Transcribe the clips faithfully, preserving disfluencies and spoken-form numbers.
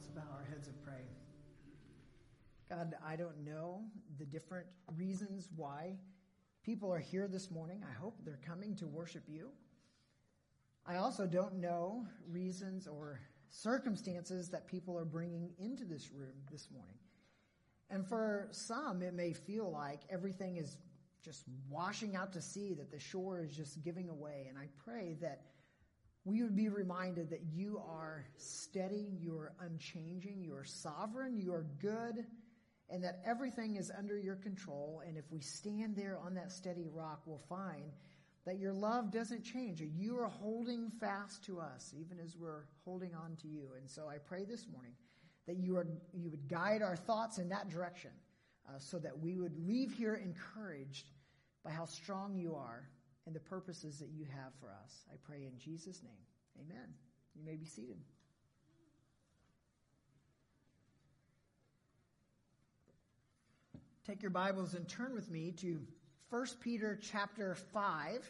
let's bow our heads and pray. God, I don't know the different reasons why people are here this morning. I hope they're coming to worship you. I also don't know reasons or circumstances that people are bringing into this room this morning. And for some, it may feel like everything is just washing out to sea, that the shore is just giving away. And I pray that we would be reminded that you are steady, you are unchanging, you are sovereign, you are good, and that everything is under your control. And if we stand there on that steady rock, we'll find that your love doesn't change. You are holding fast to us, even as we're holding on to you. And so I pray this morning that you are you would guide our thoughts in that direction, uh, so that we would leave here encouraged by how strong you are and the purposes that you have for us. I pray in Jesus' name. Amen. You may be seated. Take your Bibles and turn with me to First Peter chapter five.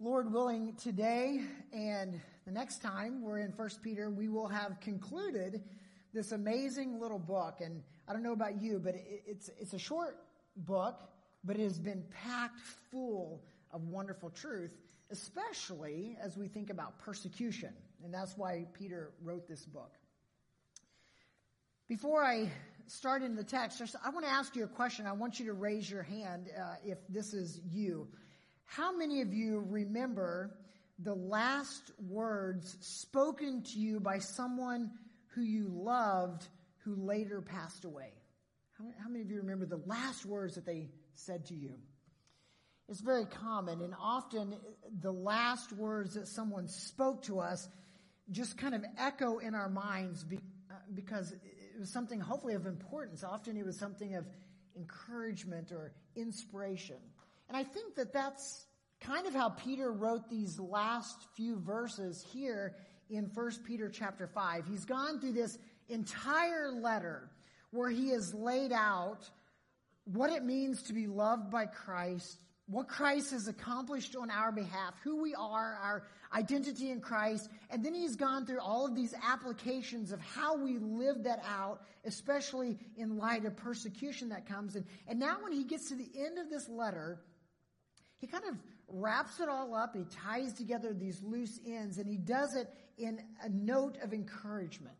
Lord willing, today and the next time we're in First Peter, we will have concluded this amazing little book. And I don't know about you, but it's it's a short book, but it has been packed full of wonderful truth, especially as we think about persecution. And that's why Peter wrote this book. Before I start in the text, I want to ask you a question. I want you to raise your hand uh, if this is you. How many of you remember the last words spoken to you by someone who you loved who later passed away? How, how many of you remember the last words that they said to you? It's very common, and often the last words that someone spoke to us just kind of echo in our minds because because it was something hopefully of importance. Often it was something of encouragement or inspiration. And I think that that's kind of how Peter wrote these last few verses here in First Peter chapter five. He's gone through this entire letter where he has laid out what it means to be loved by Christ, what Christ has accomplished on our behalf, who we are, our identity in Christ. And then he's gone through all of these applications of how we live that out, especially in light of persecution that comes. And, and now when he gets to the end of this letter, he kind of wraps it all up. He ties together these loose ends, and he does it in a note of encouragement.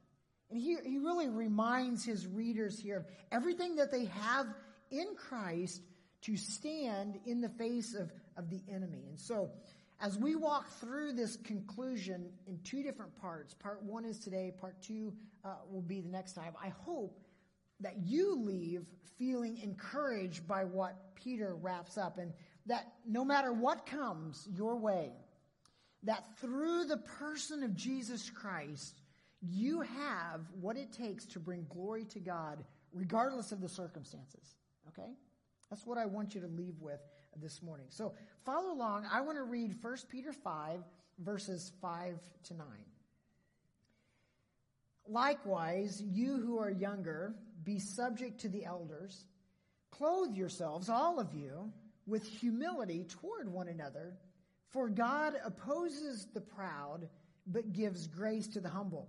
And he, he really reminds his readers here of everything that they have in Christ to stand in the face of, of the enemy. And so as we walk through this conclusion in two different parts, part one is today, part two uh, will be the next time, I hope that you leave feeling encouraged by what Peter wraps up, and that no matter what comes your way, that through the person of Jesus Christ, you have what it takes to bring glory to God regardless of the circumstances, okay? That's what I want you to leave with this morning. So follow along. I want to read First Peter five, verses five to nine. Likewise, you who are younger, be subject to the elders. Clothe yourselves, all of you, with humility toward one another, for God opposes the proud, but gives grace to the humble.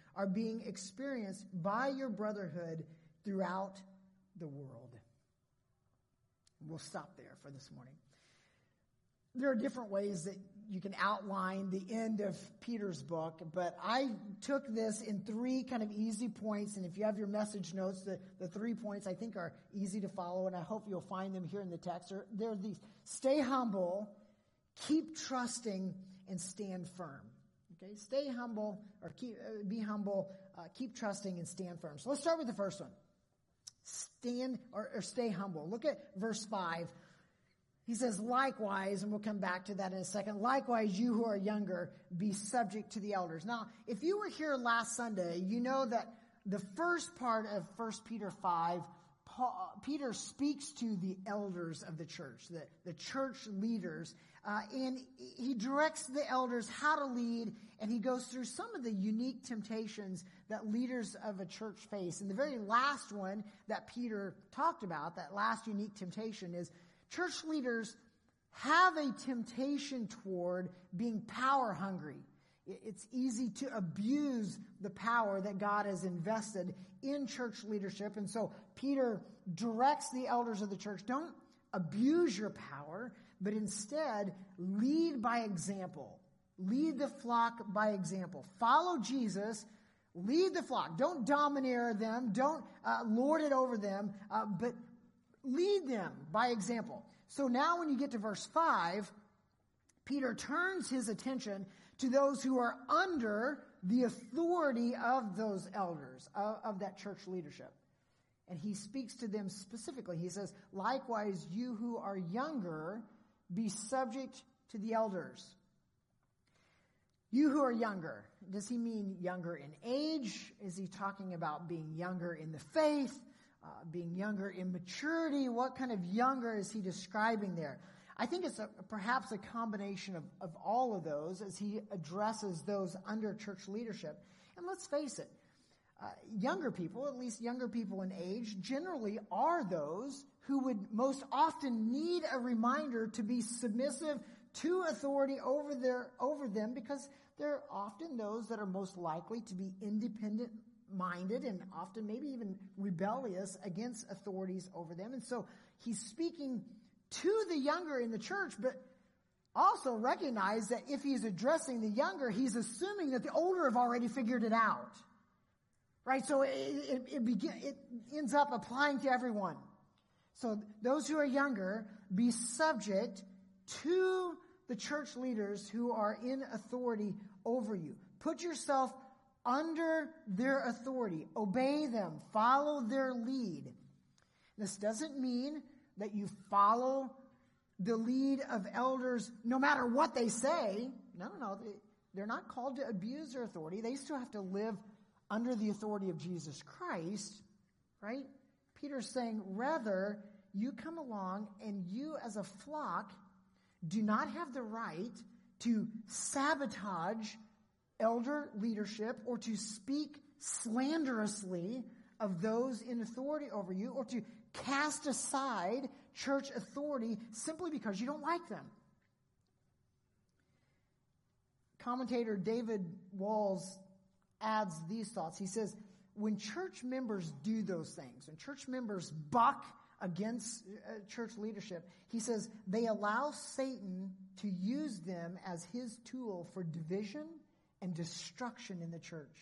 are being experienced by your brotherhood throughout the world. We'll stop there for this morning. There are different ways that you can outline the end of Peter's book, but I took this in three kind of easy points, and if you have your message notes, the, the three points I think are easy to follow, and I hope you'll find them here in the text. They're these: stay humble, keep trusting, and stand firm. Okay, stay humble, or keep, uh, be humble, uh, keep trusting, and stand firm. So let's start with the first one. Stand, or, or stay humble. Look at verse five. He says, likewise, and we'll come back to that in a second, likewise, you who are younger, be subject to the elders. Now, if you were here last Sunday, you know that the first part of First Peter five, Paul, Peter speaks to the elders of the church, the, the church leaders, uh, and he directs the elders how to lead, and he goes through some of the unique temptations that leaders of a church face. And the very last one that Peter talked about, that last unique temptation, is church leaders have a temptation toward being power hungry. It's easy to abuse the power that God has invested in church leadership. And so Peter directs the elders of the church, don't abuse your power, but instead lead by example. Lead the flock by example. Follow Jesus. Lead the flock. Don't domineer them. Don't uh, lord it over them. Uh, but lead them by example. So now when you get to verse five, Peter turns his attention to those who are under the authority of those elders, of, of that church leadership. And he speaks to them specifically. He says, likewise, you who are younger, be subject to the elders. You who are younger. Does he mean younger in age? Is he talking about being younger in the faith? Uh, being younger in maturity? What kind of younger is he describing there? I think it's a, perhaps a combination of, of all of those as he addresses those under church leadership. And let's face it, uh, younger people, at least younger people in age, generally are those who would most often need a reminder to be submissive to authority over their over them, because they're often those that are most likely to be independent minded and often maybe even rebellious against authorities over them. And so he's speaking to the younger in the church, but also recognize that if he's addressing the younger, he's assuming that the older have already figured it out, right? So it it, it, begin, it ends up applying to everyone. So those who are younger, be subject to the church leaders who are in authority over you. Put yourself under their authority. Obey them. Follow their lead. This doesn't mean that you follow the lead of elders no matter what they say. No, no, no. They're not called to abuse their authority. They still have to live under the authority of Jesus Christ, right? Peter's saying, rather, you come along and you as a flock do not have the right to sabotage elder leadership, or to speak slanderously of those in authority over you, or to cast aside church authority simply because you don't like them. Commentator David Walls adds these thoughts. He says, when church members do those things, when church members buck against church leadership, he says they allow Satan to use them as his tool for division and destruction in the church.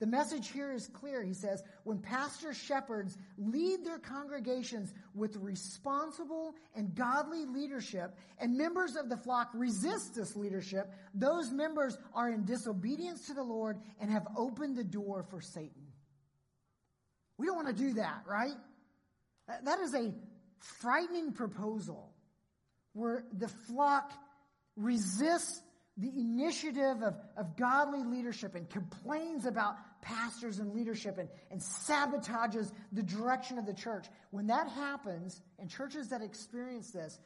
The message here is clear, he says. When pastors, shepherds lead their congregations with responsible and godly leadership, and members of the flock resist this leadership, those members are in disobedience to the Lord and have opened the door for Satan. We don't want to do that, right? That is a frightening proposal where the flock resists the initiative of, of godly leadership and complains about pastors and leadership and, and sabotages the direction of the church. When that happens, and churches that experience this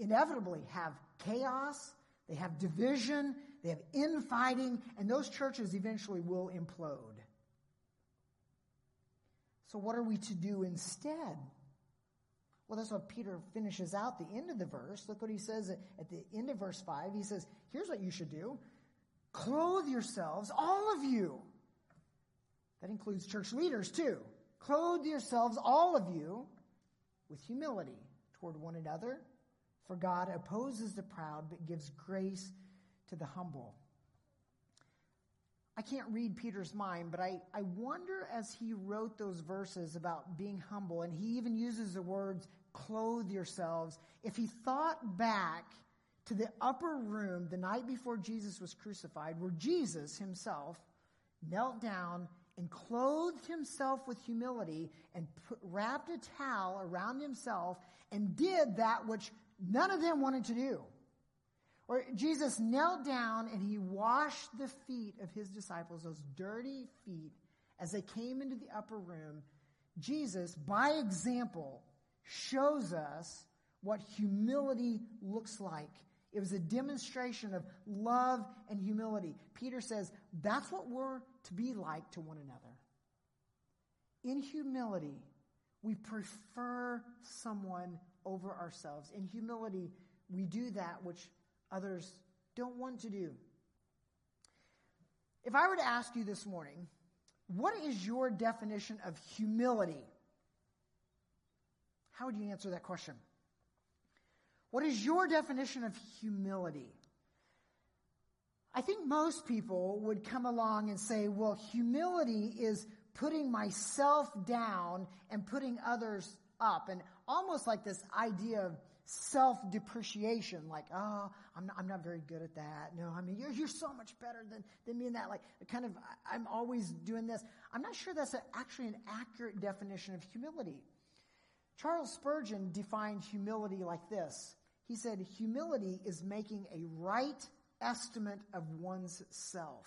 inevitably have chaos, they have division, they have infighting, and those churches eventually will implode. So what are we to do instead? Well, that's what Peter finishes out the end of the verse. Look what he says at the end of verse five. He says, here's what you should do. Clothe yourselves, all of you. That includes church leaders too. Clothe yourselves, all of you, with humility toward one another. For God opposes the proud, but gives grace to the humble. I can't read Peter's mind, but I, I wonder as he wrote those verses about being humble, and he even uses the words, clothe yourselves, if he thought back to the upper room the night before Jesus was crucified, where Jesus himself knelt down and clothed himself with humility and put, wrapped a towel around himself and did that which none of them wanted to do. Or Jesus knelt down and he washed the feet of his disciples, those dirty feet, as they came into the upper room. Jesus, by example, shows us what humility looks like. It was a demonstration of love and humility. Peter says, that's what we're to be like to one another. In humility, we prefer someone over ourselves. In humility, we do that which others don't want to do. If I were to ask you this morning, what is your definition of humility? How would you answer that question? What is your definition of humility? I think most people would come along and say, well, humility is putting myself down and putting others up. And almost like this idea of self-depreciation, like, oh, I'm not, I'm not very good at that. No, I mean, you're, you're so much better than, than me in that. Like, kind of, I'm always doing this. I'm not sure that's a, actually an accurate definition of humility. Charles Spurgeon defined humility like this. He said, humility is making a right estimate of one's self.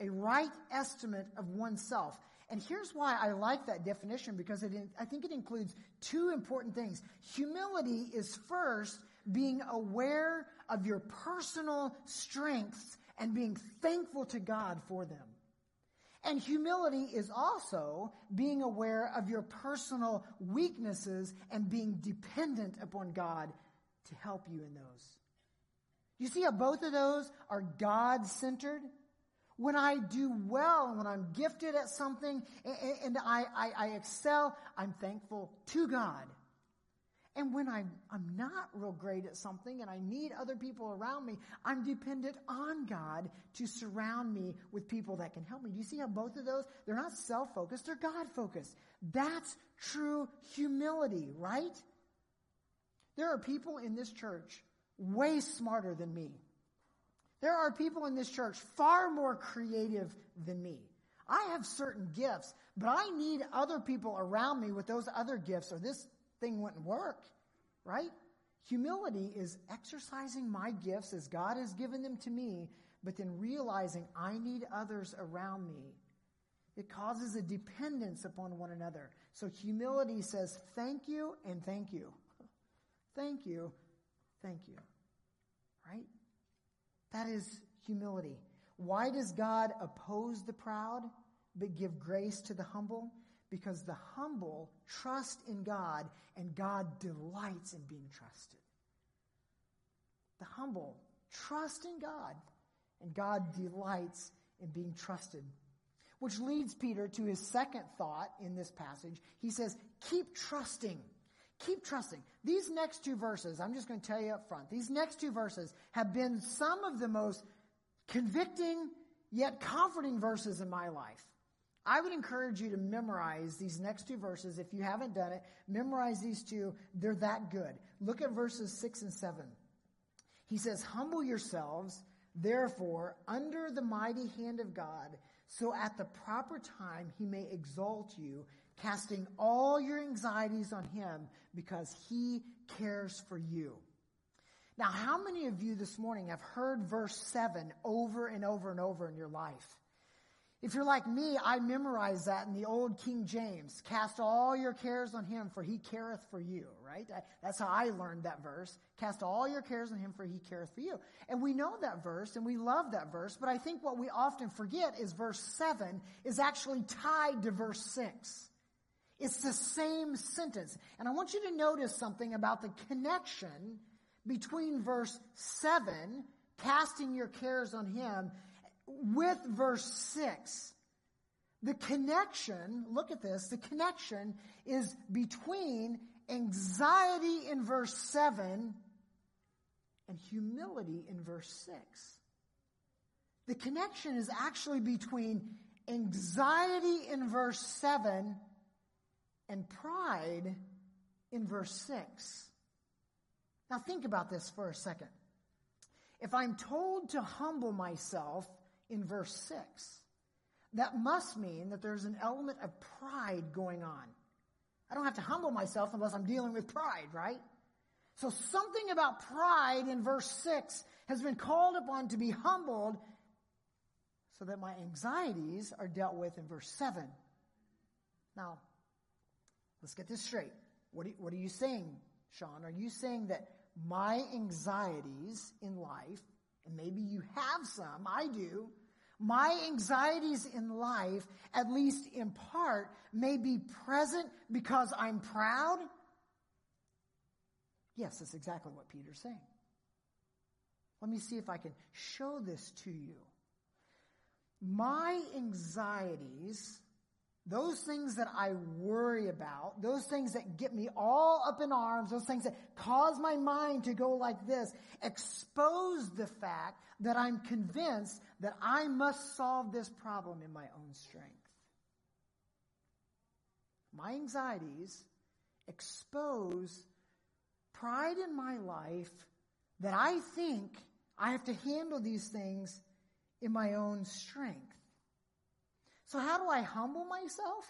A right estimate of oneself. And here's why I like that definition, because it in, I think it includes two important things. Humility is first being aware of your personal strengths and being thankful to God for them. And humility is also being aware of your personal weaknesses and being dependent upon God to help you in those. You see how both of those are God-centered? When I do well, and when I'm gifted at something, and, and I, I, I excel, I'm thankful to God. And when I'm, I'm not real great at something, and I need other people around me, I'm dependent on God to surround me with people that can help me. Do you see how both of those, they're not self-focused, they're God-focused. That's true humility, right? There are people in this church way smarter than me. There are people in this church far more creative than me. I have certain gifts, but I need other people around me with those other gifts, or this thing wouldn't work, right? Humility is exercising my gifts as God has given them to me, but then realizing I need others around me. It causes a dependence upon one another. So humility says, thank you and thank you. Thank you, thank you, right? That is humility. Why does God oppose the proud but give grace to the humble? Because the humble trust in God, and God delights in being trusted. The humble trust in God, and God delights in being trusted. Which leads Peter to his second thought in this passage. He says, keep trusting. Keep trusting. These next two verses, I'm just going to tell you up front, these next two verses have been some of the most convicting yet comforting verses in my life. I would encourage you to memorize these next two verses. If you haven't done it, memorize these two. They're that good. Look at verses six and seven. He says, humble yourselves, therefore, under the mighty hand of God, so at the proper time he may exalt you, casting all your anxieties on him because he cares for you. Now, how many of you this morning have heard verse seven over and over and over in your life? If you're like me, I memorized that in the old King James. Cast all your cares on him, for he careth for you, right? That's how I learned that verse. Cast all your cares on him, for he careth for you. And we know that verse, and we love that verse, but I think what we often forget is verse seven is actually tied to verse six. It's the same sentence. And I want you to notice something about the connection between verse seven, casting your cares on him, with verse six. The connection, look at this, the connection is between anxiety in verse seven and humility in verse six. The connection is actually between anxiety in verse seven and pride in verse six. Now think about this for a second. If I'm told to humble myself in verse six, that must mean that there's an element of pride going on. I don't have to humble myself unless I'm dealing with pride, right? So something about pride in verse six has been called upon to be humbled so that my anxieties are dealt with in verse seven. Now, let's get this straight. What are, what are you saying, Sean? Are you saying that my anxieties in life, and maybe you have some, I do, my anxieties in life, at least in part, may be present because I'm proud? Yes, that's exactly what Peter's saying. Let me see if I can show this to you. My anxieties, those things that I worry about, those things that get me all up in arms, those things that cause my mind to go like this, expose the fact that I'm convinced that I must solve this problem in my own strength. My anxieties expose pride in my life that I think I have to handle these things in my own strength. So how do I humble myself?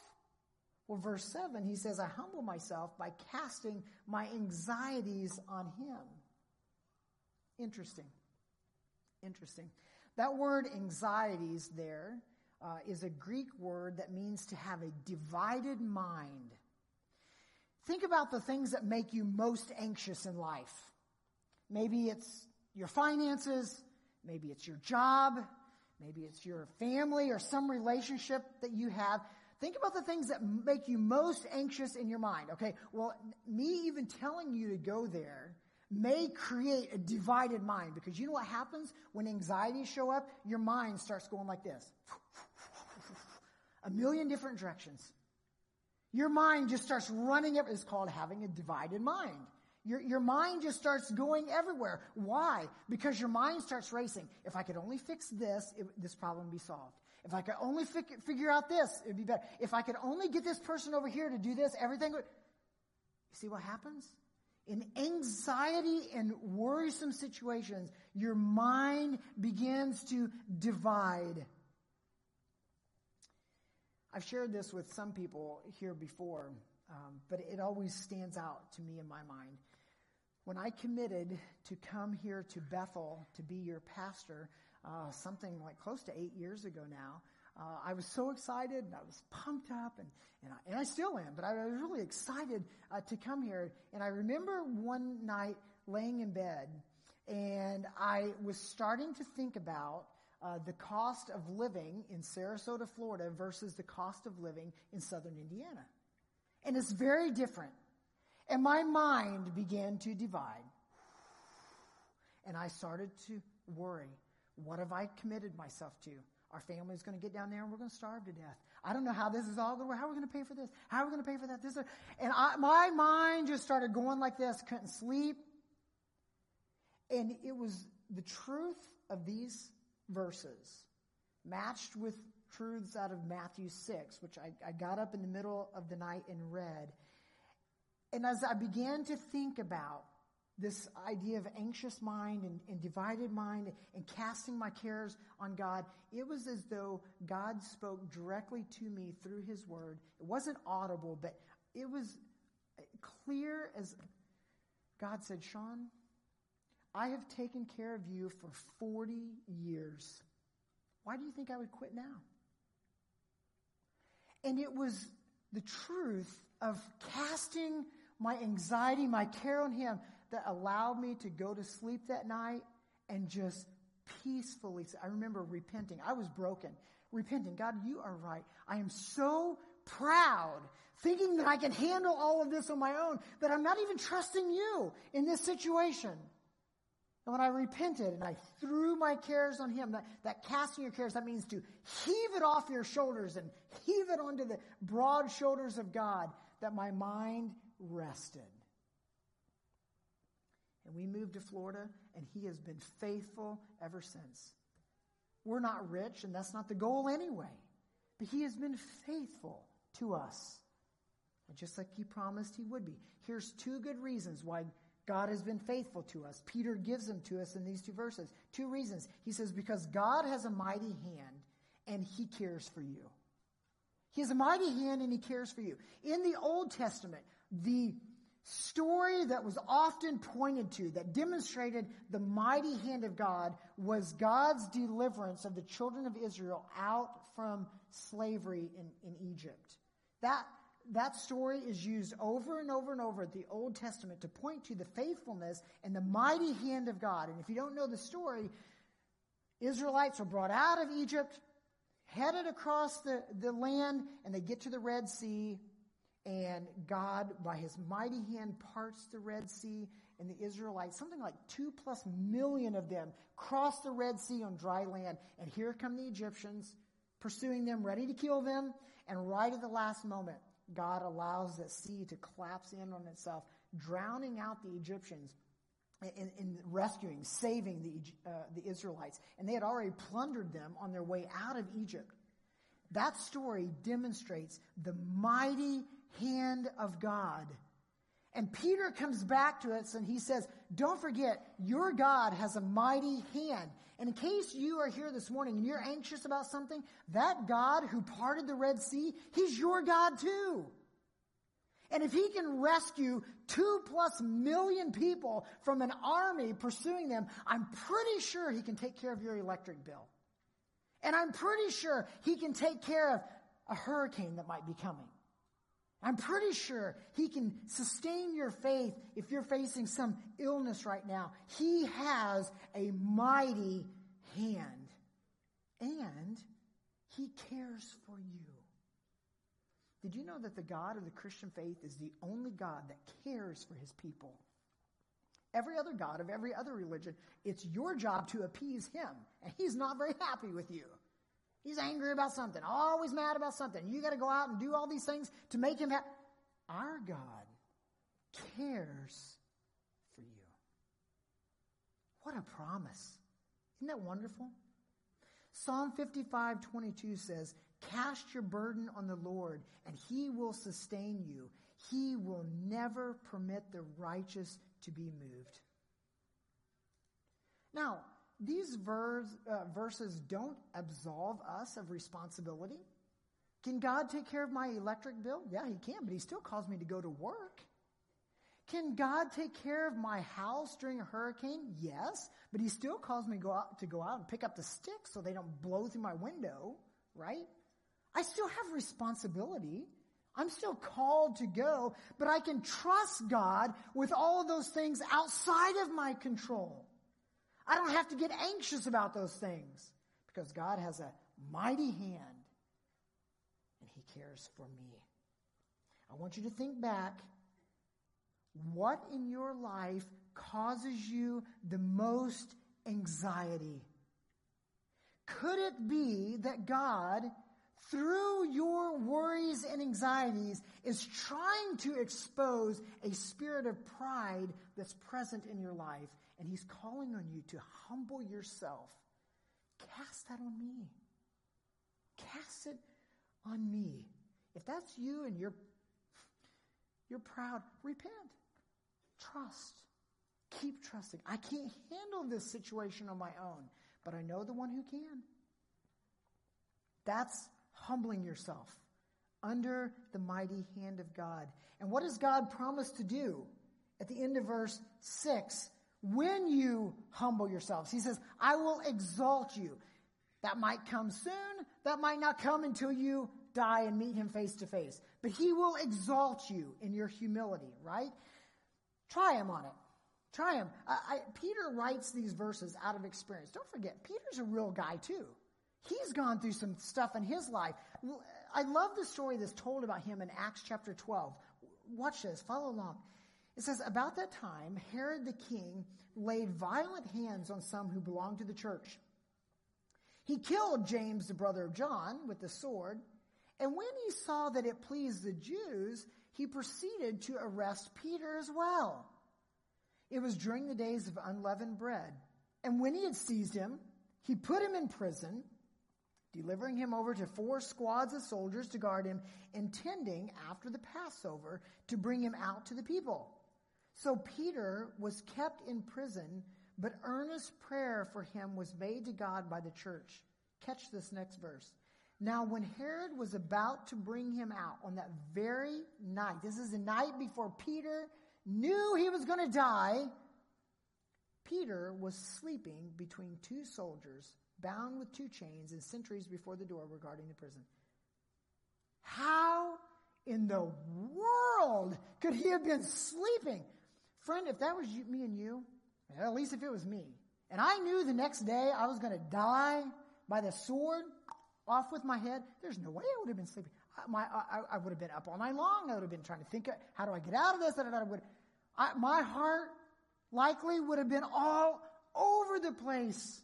Well, verse seven, he says, I humble myself by casting my anxieties on him. Interesting. Interesting. That word anxieties there uh, is a Greek word that means to have a divided mind. Think about the things that make you most anxious in life. Maybe it's your finances, maybe it's your job, maybe it's your family or some relationship that you have. Think about the things that make you most anxious in your mind. Okay, well, me even telling you to go there may create a divided mind, because you know what happens when anxieties show up? Your mind starts going like this. A million different directions. Your mind just starts running up. It's called having a divided mind. Your, your mind just starts going everywhere. Why? Because your mind starts racing. If I could only fix this, it, this problem would be solved. If I could only fi- figure out this, it would be better. If I could only get this person over here to do this, everything would... You see what happens? In anxiety and worrisome situations, your mind begins to divide. I've shared this with some people here before, um, but it always stands out to me in my mind. When I committed to come here to Bethel to be your pastor, uh, something like close to eight years ago now, uh, I was so excited and I was pumped up, and, and, I, and I still am, but I was really excited uh, to come here. And I remember one night laying in bed, and I was starting to think about uh, the cost of living in Sarasota, Florida versus the cost of living in southern Indiana. And it's very different. And my mind began to divide. And I started to worry. What have I committed myself to? Our family is going to get down there and we're going to starve to death. I don't know how this is all going to work. How are we going to pay for this? How are we going to pay for that? This, And I, my mind just started going like this. Couldn't sleep. And it was the truth of these verses matched with truths out of Matthew six, which I, I got up in the middle of the night and read. And as I began to think about this idea of anxious mind and, and divided mind and casting my cares on God, it was as though God spoke directly to me through his word. It wasn't audible, but it was clear as God said, Sean, I have taken care of you for forty years. Why do you think I would quit now? And it was the truth of casting my anxiety, my care on him, that allowed me to go to sleep that night and just peacefully. I remember repenting. I was broken. Repenting. God, you are right. I am so proud, thinking that I can handle all of this on my own, that I'm not even trusting you in this situation. And when I repented and I threw my cares on him, that, that casting your cares, that means to heave it off your shoulders and heave it onto the broad shoulders of God, that my mind rested. And we moved to Florida, and he has been faithful ever since. We're not rich, and that's not the goal anyway. But he has been faithful to us, and just like he promised he would be. Here's two good reasons why God has been faithful to us. Peter gives them to us in these two verses. Two reasons. He says, because God has a mighty hand and he cares for you. He has a mighty hand and he cares for you. In the Old Testament, the story that was often pointed to, that demonstrated the mighty hand of God, was God's deliverance of the children of Israel out from slavery in, in Egypt. That, that story is used over and over and over in the Old Testament to point to the faithfulness and the mighty hand of God. And if you don't know the story, Israelites are brought out of Egypt, headed across the, the land, and they get to the Red Sea. And God, by his mighty hand, parts the Red Sea, and the Israelites, something like two plus million of them, cross the Red Sea on dry land. And here come the Egyptians, pursuing them, ready to kill them. And right at the last moment, God allows the sea to collapse in on itself, drowning out the Egyptians in, in rescuing, saving the, uh, the Israelites. And they had already plundered them on their way out of Egypt. That story demonstrates the mighty hand of God. And Peter comes back to us and he says, don't forget, your God has a mighty hand. And in case you are here this morning and you're anxious about something, that God who parted the Red Sea, he's your God too. And if he can rescue two plus million people from an army pursuing them, I'm pretty sure he can take care of your electric bill. And I'm pretty sure he can take care of a hurricane that might be coming. I'm pretty sure he can sustain your faith if you're facing some illness right now. He has a mighty hand, and he cares for you. Did you know that the God of the Christian faith is the only God that cares for his people? Every other God of every other religion, it's your job to appease him, and he's not very happy with you. He's angry about something, always mad about something. You got to go out and do all these things to make him happy. Our God cares for you. What a promise. Isn't that wonderful? Psalm fifty-five twenty-two says, cast your burden on the Lord, and he will sustain you. He will never permit the righteous to be moved. Now, These verse, uh, verses don't absolve us of responsibility. Can God take care of my electric bill? Yeah, he can, but he still calls me to go to work. Can God take care of my house during a hurricane? Yes, but he still calls me go out, to go out and pick up the sticks so they don't blow through my window, right? I still have responsibility. I'm still called to go, but I can trust God with all of those things outside of my control. I don't have to get anxious about those things because God has a mighty hand and he cares for me. I want you to think back. What in your life causes you the most anxiety? Could it be that God, through your worries and anxieties, is trying to expose a spirit of pride that's present in your life? And he's calling on you to humble yourself. Cast that on me. Cast it on me. If that's you and you're, you're proud, repent. Trust. Keep trusting. I can't handle this situation on my own, but I know the one who can. That's humbling yourself under the mighty hand of God. And what does God promise to do at the end of verse six? When you humble yourselves, he says, I will exalt you. That might come soon. That might not come until you die and meet him face to face. But he will exalt you in your humility, right? Try him on it. Try him. I, I, Peter writes these verses out of experience. Don't forget, Peter's a real guy too. He's gone through some stuff in his life. I love the story that's told about him in Acts chapter twelve. Watch this. Follow along. It says, about that time, Herod the king laid violent hands on some who belonged to the church. He killed James, the brother of John, with the sword. And when he saw that it pleased the Jews, he proceeded to arrest Peter as well. It was during the days of unleavened bread. And when he had seized him, he put him in prison, delivering him over to four squads of soldiers to guard him, intending after the Passover to bring him out to the people. So Peter was kept in prison, but earnest prayer for him was made to God by the church. Catch this next verse. Now, when Herod was about to bring him out on that very night, this is the night before Peter knew he was going to die, Peter was sleeping between two soldiers, bound with two chains, and sentries before the door were guarding the prison. How in the world could he have been sleeping? Friend, if that was you, me and you, at least if it was me, and I knew the next day I was going to die by the sword, off with my head, there's no way I would have been sleeping. My, I, I would have been up all night long. I would have been trying to think, how do I get out of this? I would, I, my heart likely would have been all over the place.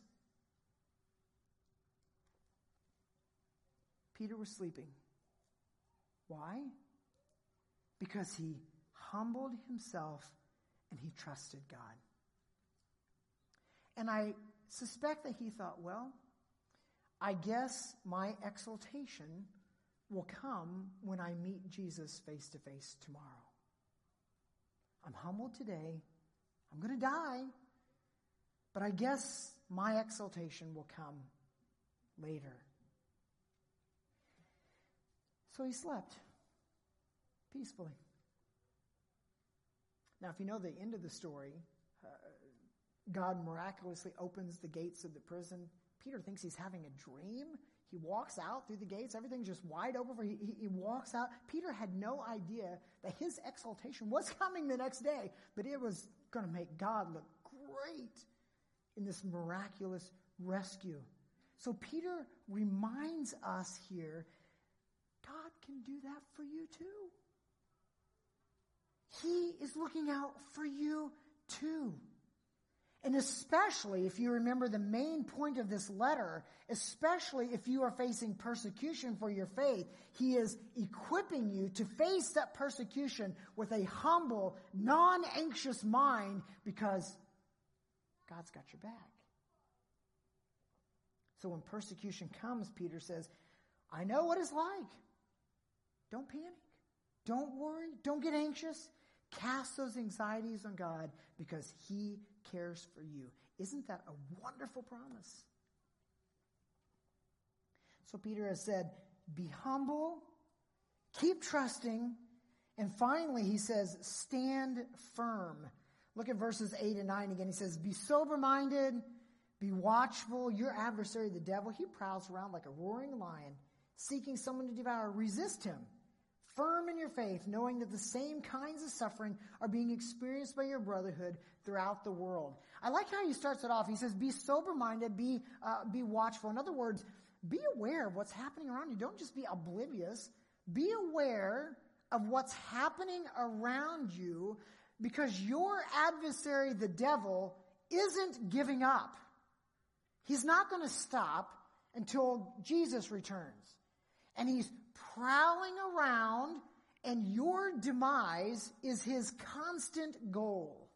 Peter was sleeping. Why? Because he humbled himself and he trusted God. And I suspect that he thought, well, I guess my exaltation will come when I meet Jesus face to face tomorrow. I'm humbled today. I'm going to die. But I guess my exaltation will come later. So he slept peacefully. Now, if you know the end of the story, uh, God miraculously opens the gates of the prison. Peter thinks he's having a dream. He walks out through the gates. Everything's just wide open. For he, he, he walks out. Peter had no idea that his exaltation was coming the next day, but it was going to make God look great in this miraculous rescue. So Peter reminds us here, God can do that for you too. He is looking out for you too. And especially if you remember the main point of this letter, especially if you are facing persecution for your faith, he is equipping you to face that persecution with a humble, non-anxious mind because God's got your back. So when persecution comes, Peter says, I know what it's like. Don't panic. Don't worry. Don't get anxious. Cast those anxieties on God because he cares for you. Isn't that a wonderful promise? So Peter has said, be humble, keep trusting, and finally he says, stand firm. Look at verses eight and nine again. He says, be sober-minded, be watchful. Your adversary, the devil, he prowls around like a roaring lion, seeking someone to devour. Resist him. Firm in your faith, knowing that the same kinds of suffering are being experienced by your brotherhood throughout the world. I like how he starts it off. He says, be sober-minded, be uh, be watchful. In other words, be aware of what's happening around you. Don't just be oblivious. Be aware of what's happening around you because your adversary, the devil, isn't giving up. He's not going to stop until Jesus returns. And he's prowling around, and your demise is his constant goal.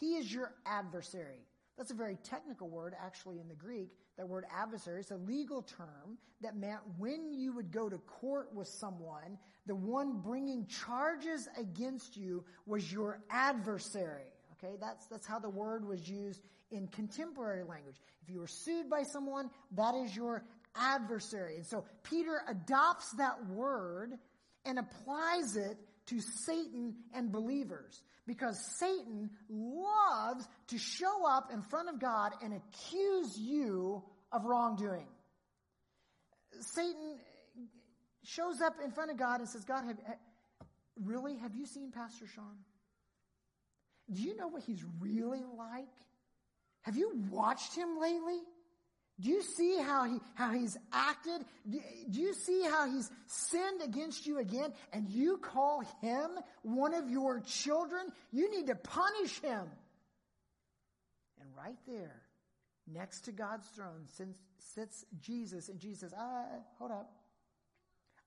He is your adversary. That's a very technical word, actually, in the Greek. That word adversary is a legal term that meant when you would go to court with someone, the one bringing charges against you was your adversary. Okay, that's, that's how the word was used in contemporary language. If you were sued by someone, that is your adversary. And so Peter adopts that word and applies it to Satan and believers because Satan loves to show up in front of God and accuse you of wrongdoing. Satan shows up in front of God and says, God, have, really, have you seen Pastor Sean? Do you know what he's really like? Have you watched him lately? Do you see how he how he's acted? Do, do you see how he's sinned against you again? And you call him one of your children? You need to punish him. And right there, next to God's throne, sits, sits Jesus. And Jesus says, ah, hold up.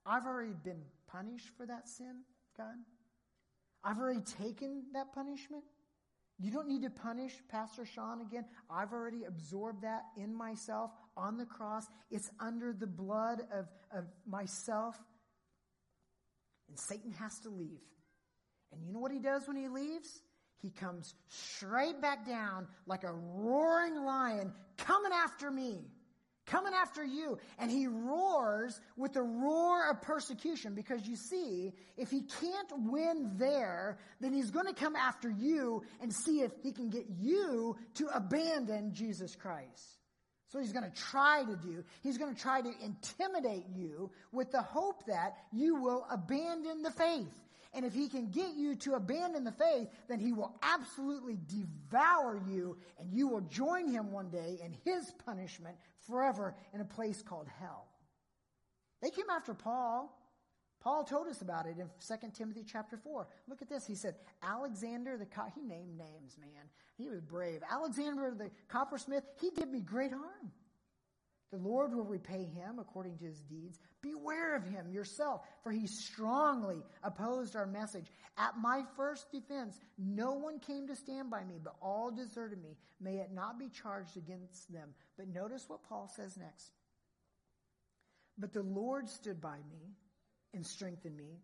I've already been punished for that sin, God. I've already taken that punishment. You don't need to punish Pastor Sean again. I've already absorbed that in myself on the cross. It's under the blood of, of myself. And Satan has to leave. And you know what he does when he leaves? He comes straight back down like a roaring lion coming after me. coming after you. And he roars with the roar of persecution, because you see, if he can't win there, then he's going to come after you and see if he can get you to abandon Jesus Christ. So he's going to try to do, he's going to try to intimidate you with the hope that you will abandon the faith. And if he can get you to abandon the faith, then he will absolutely devour you, and you will join him one day in his punishment forever in a place called hell. They came after Paul. Paul told us about it in Second Timothy chapter four. Look at this. He said, Alexander the coppersmith, he named names, man. He was brave. Alexander the coppersmith, he did me great harm. The Lord will repay him according to his deeds. Beware of him yourself, for he strongly opposed our message. At my first defense, no one came to stand by me, but all deserted me. May it not be charged against them. But notice what Paul says next. But the Lord stood by me and strengthen me,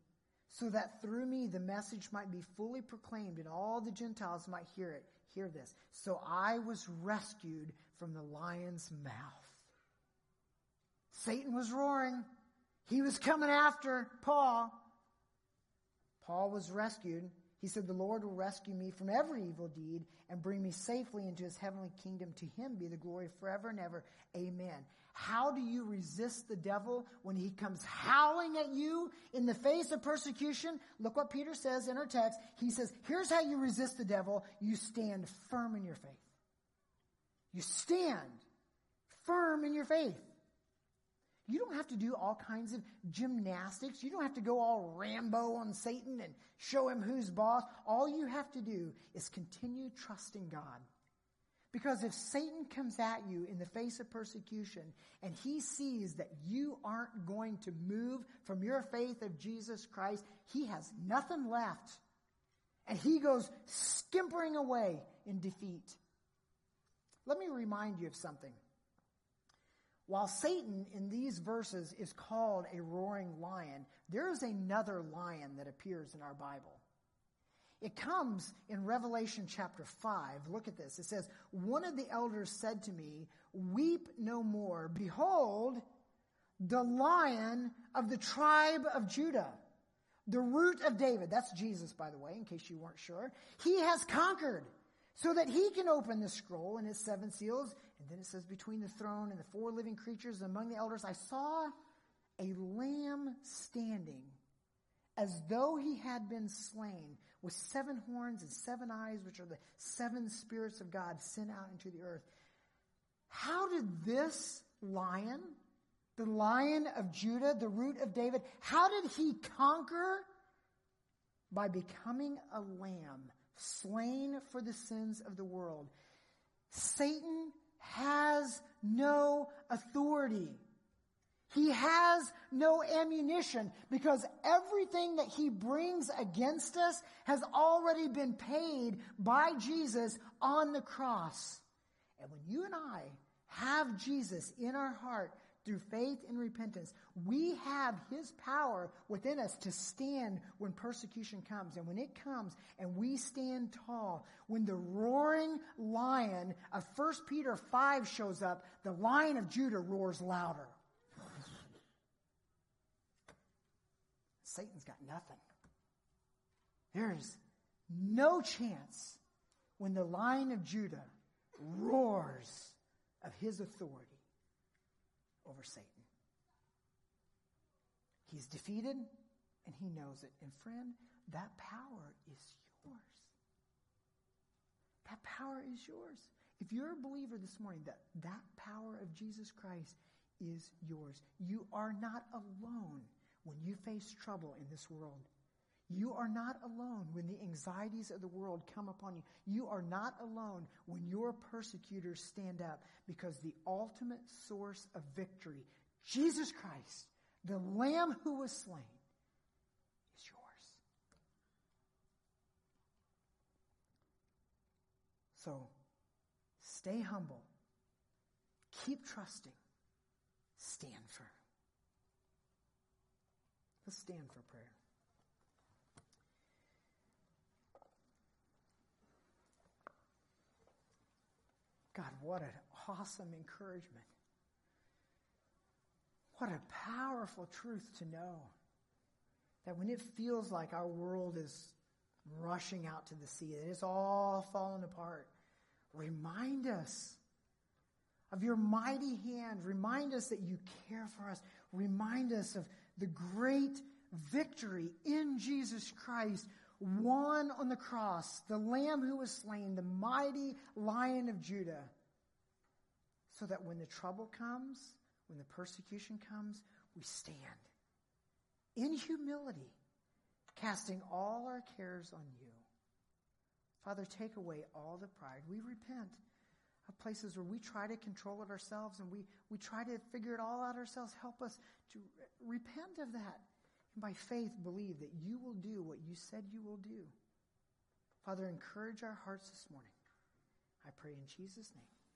so that through me the message might be fully proclaimed and all the Gentiles might hear it. Hear this. So I was rescued from the lion's mouth. Satan was roaring. He was coming after Paul. Paul was rescued. He said, the Lord will rescue me from every evil deed and bring me safely into his heavenly kingdom. To him be the glory forever and ever. Amen. How do you resist the devil when he comes howling at you in the face of persecution? Look what Peter says in our text. He says, here's how you resist the devil. You stand firm in your faith. You stand firm in your faith. You don't have to do all kinds of gymnastics. You don't have to go all Rambo on Satan and show him who's boss. All you have to do is continue trusting God. Because if Satan comes at you in the face of persecution and he sees that you aren't going to move from your faith of Jesus Christ, he has nothing left. And he goes scampering away in defeat. Let me remind you of something. While Satan in these verses is called a roaring lion, there is another lion that appears in our Bible. It comes in Revelation chapter five. Look at this. It says, one of the elders said to me, weep no more. Behold, the lion of the tribe of Judah, the root of David. That's Jesus, by the way, in case you weren't sure. He has conquered, so that he can open the scroll and its seven seals. And then it says, between the throne and the four living creatures and among the elders, I saw a lamb standing as though he had been slain, with seven horns and seven eyes, which are the seven spirits of God sent out into the earth. How did this lion, the lion of Judah, the root of David, how did he conquer? By becoming a lamb, slain for the sins of the world. Satan has no authority. He has no ammunition, because everything that he brings against us has already been paid by Jesus on the cross. And when you and I have Jesus in our heart through faith and repentance, we have his power within us to stand when persecution comes. And when it comes and we stand tall, when the roaring lion of First Peter five shows up, the lion of Judah roars louder. Satan's got nothing. There's no chance when the lion of Judah roars of his authority over Satan. He's defeated, and he knows it. And friend, that power is yours. That power is yours. If you're a believer this morning, that, that power of Jesus Christ is yours. You are not alone when you face trouble in this world. You are not alone when the anxieties of the world come upon you. You are not alone when your persecutors stand up, because the ultimate source of victory, Jesus Christ, the Lamb who was slain, is yours. So, stay humble. Keep trusting. Stand firm. Let's stand for prayer. God, what an awesome encouragement What a powerful truth to know, that when it feels like our world is rushing out to the sea, that it's all falling apart, remind us of your mighty hand. Remind us that you care for us. Remind us of the great victory in Jesus Christ, won on the cross, the Lamb who was slain, the mighty Lion of Judah, so that when the trouble comes, when the persecution comes, we stand in humility, casting all our cares on you. Father, take away all the pride. We repent of places where we try to control it ourselves and we, we try to figure it all out ourselves. Help us to repent of that. And by faith, believe that you will do what you said you will do. Father, encourage our hearts this morning. I pray in Jesus' name.